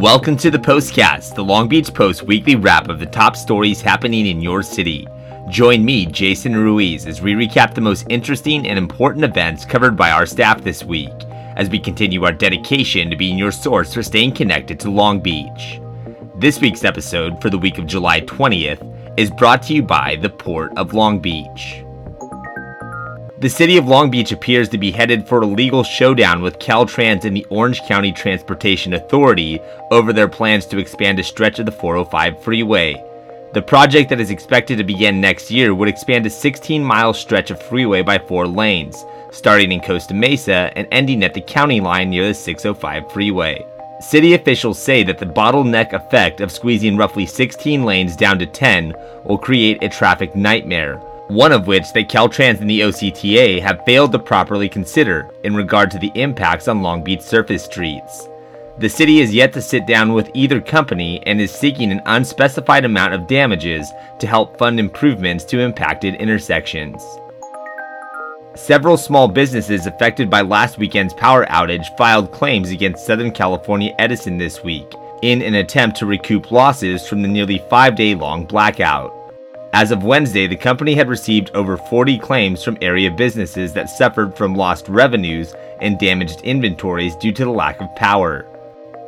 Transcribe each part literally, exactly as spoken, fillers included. Welcome to the Postcast, the Long Beach Post weekly wrap of the top stories happening in your city. Join me, Jason Ruiz, as we recap the most interesting and important events covered by our staff this week, as we continue our dedication to being your source for staying connected to Long Beach. This week's episode, for the week of July twentieth, is brought to you by the Port of Long Beach. The city of Long Beach appears to be headed for a legal showdown with Caltrans and the Orange County Transportation Authority over their plans to expand a stretch of the four oh five freeway. The project that is expected to begin next year would expand a sixteen mile stretch of freeway by four lanes, starting in Costa Mesa and ending at the county line near the six oh five freeway. City officials say that the bottleneck effect of squeezing roughly sixteen lanes down to ten will create a traffic nightmare, one of which that Caltrans and the O C T A have failed to properly consider in regard to the impacts on Long Beach surface streets. The city is yet to sit down with either company and is seeking an unspecified amount of damages to help fund improvements to impacted intersections. Several small businesses affected by last weekend's power outage filed claims against Southern California Edison this week in an attempt to recoup losses from the nearly five-day-long blackout. As of Wednesday, the company had received over forty claims from area businesses that suffered from lost revenues and damaged inventories due to the lack of power.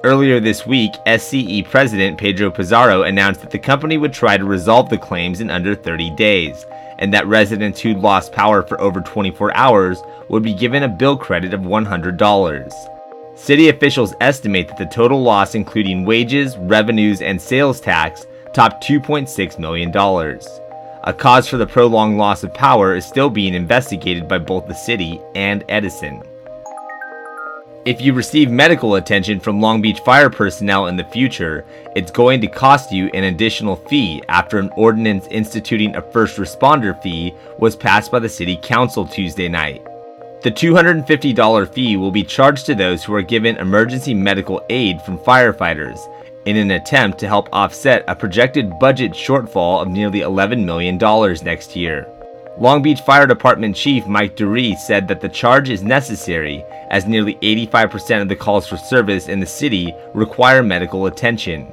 Earlier this week, S C E President Pedro Pizarro announced that the company would try to resolve the claims in under thirty days, and that residents who'd lost power for over twenty-four hours would be given a bill credit of one hundred dollars. City officials estimate that the total loss, including wages, revenues, and sales tax, topped two point six million dollars. A cause for the prolonged loss of power is still being investigated by both the city and Edison. If you receive medical attention from Long Beach fire personnel in the future, it's going to cost you an additional fee after an ordinance instituting a first responder fee was passed by the City Council Tuesday night. The two hundred fifty dollars fee will be charged to those who are given emergency medical aid from firefighters, in an attempt to help offset a projected budget shortfall of nearly eleven million dollars next year. Long Beach Fire Department Chief Mike DeRee said that the charge is necessary, as nearly eighty-five percent of the calls for service in the city require medical attention,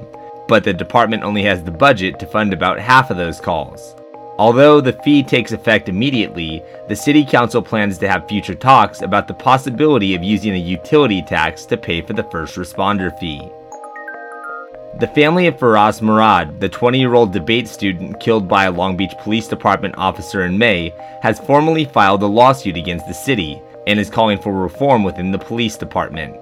but the department only has the budget to fund about half of those calls. Although the fee takes effect immediately, the City Council plans to have future talks about the possibility of using a utility tax to pay for the first responder fee. The family of Faraz Murad, the twenty-year-old debate student killed by a Long Beach Police Department officer in May, has formally filed a lawsuit against the city and is calling for reform within the police department.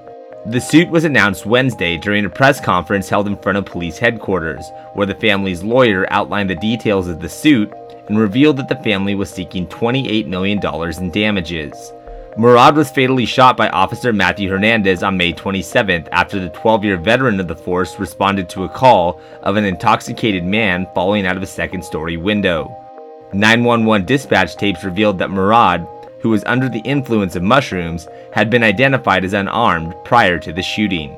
The suit was announced Wednesday during a press conference held in front of police headquarters, where the family's lawyer outlined the details of the suit and revealed that the family was seeking twenty-eight million dollars in damages. Murad was fatally shot by Officer Matthew Hernandez on May twenty-seventh after the twelve-year veteran of the force responded to a call of an intoxicated man falling out of a second-story window. nine one one dispatch tapes revealed that Murad, who was under the influence of mushrooms, had been identified as unarmed prior to the shooting.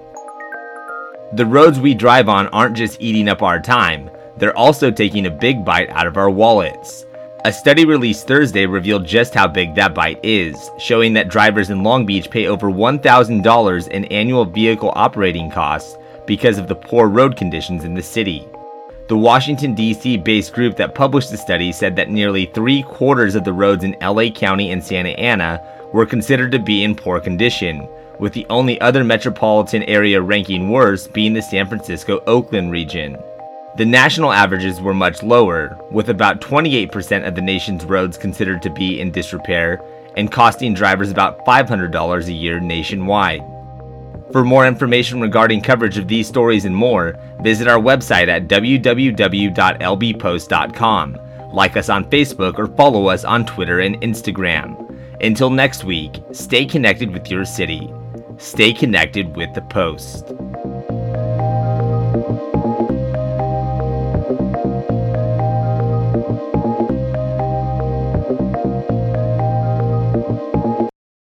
The roads we drive on aren't just eating up our time, they're also taking a big bite out of our wallets. A study released Thursday revealed just how big that bite is, showing that drivers in Long Beach pay over one thousand dollars in annual vehicle operating costs because of the poor road conditions in the city. The Washington, D C based group that published the study said that nearly three quarters of the roads in L A County and Santa Ana were considered to be in poor condition, with the only other metropolitan area ranking worse being the San Francisco-Oakland region. The national averages were much lower, with about twenty-eight percent of the nation's roads considered to be in disrepair and costing drivers about five hundred dollars a year nationwide. For more information regarding coverage of these stories and more, visit our website at w w w dot l b post dot com, like us on Facebook, or follow us on Twitter and Instagram. Until next week, stay connected with your city. Stay connected with the Post.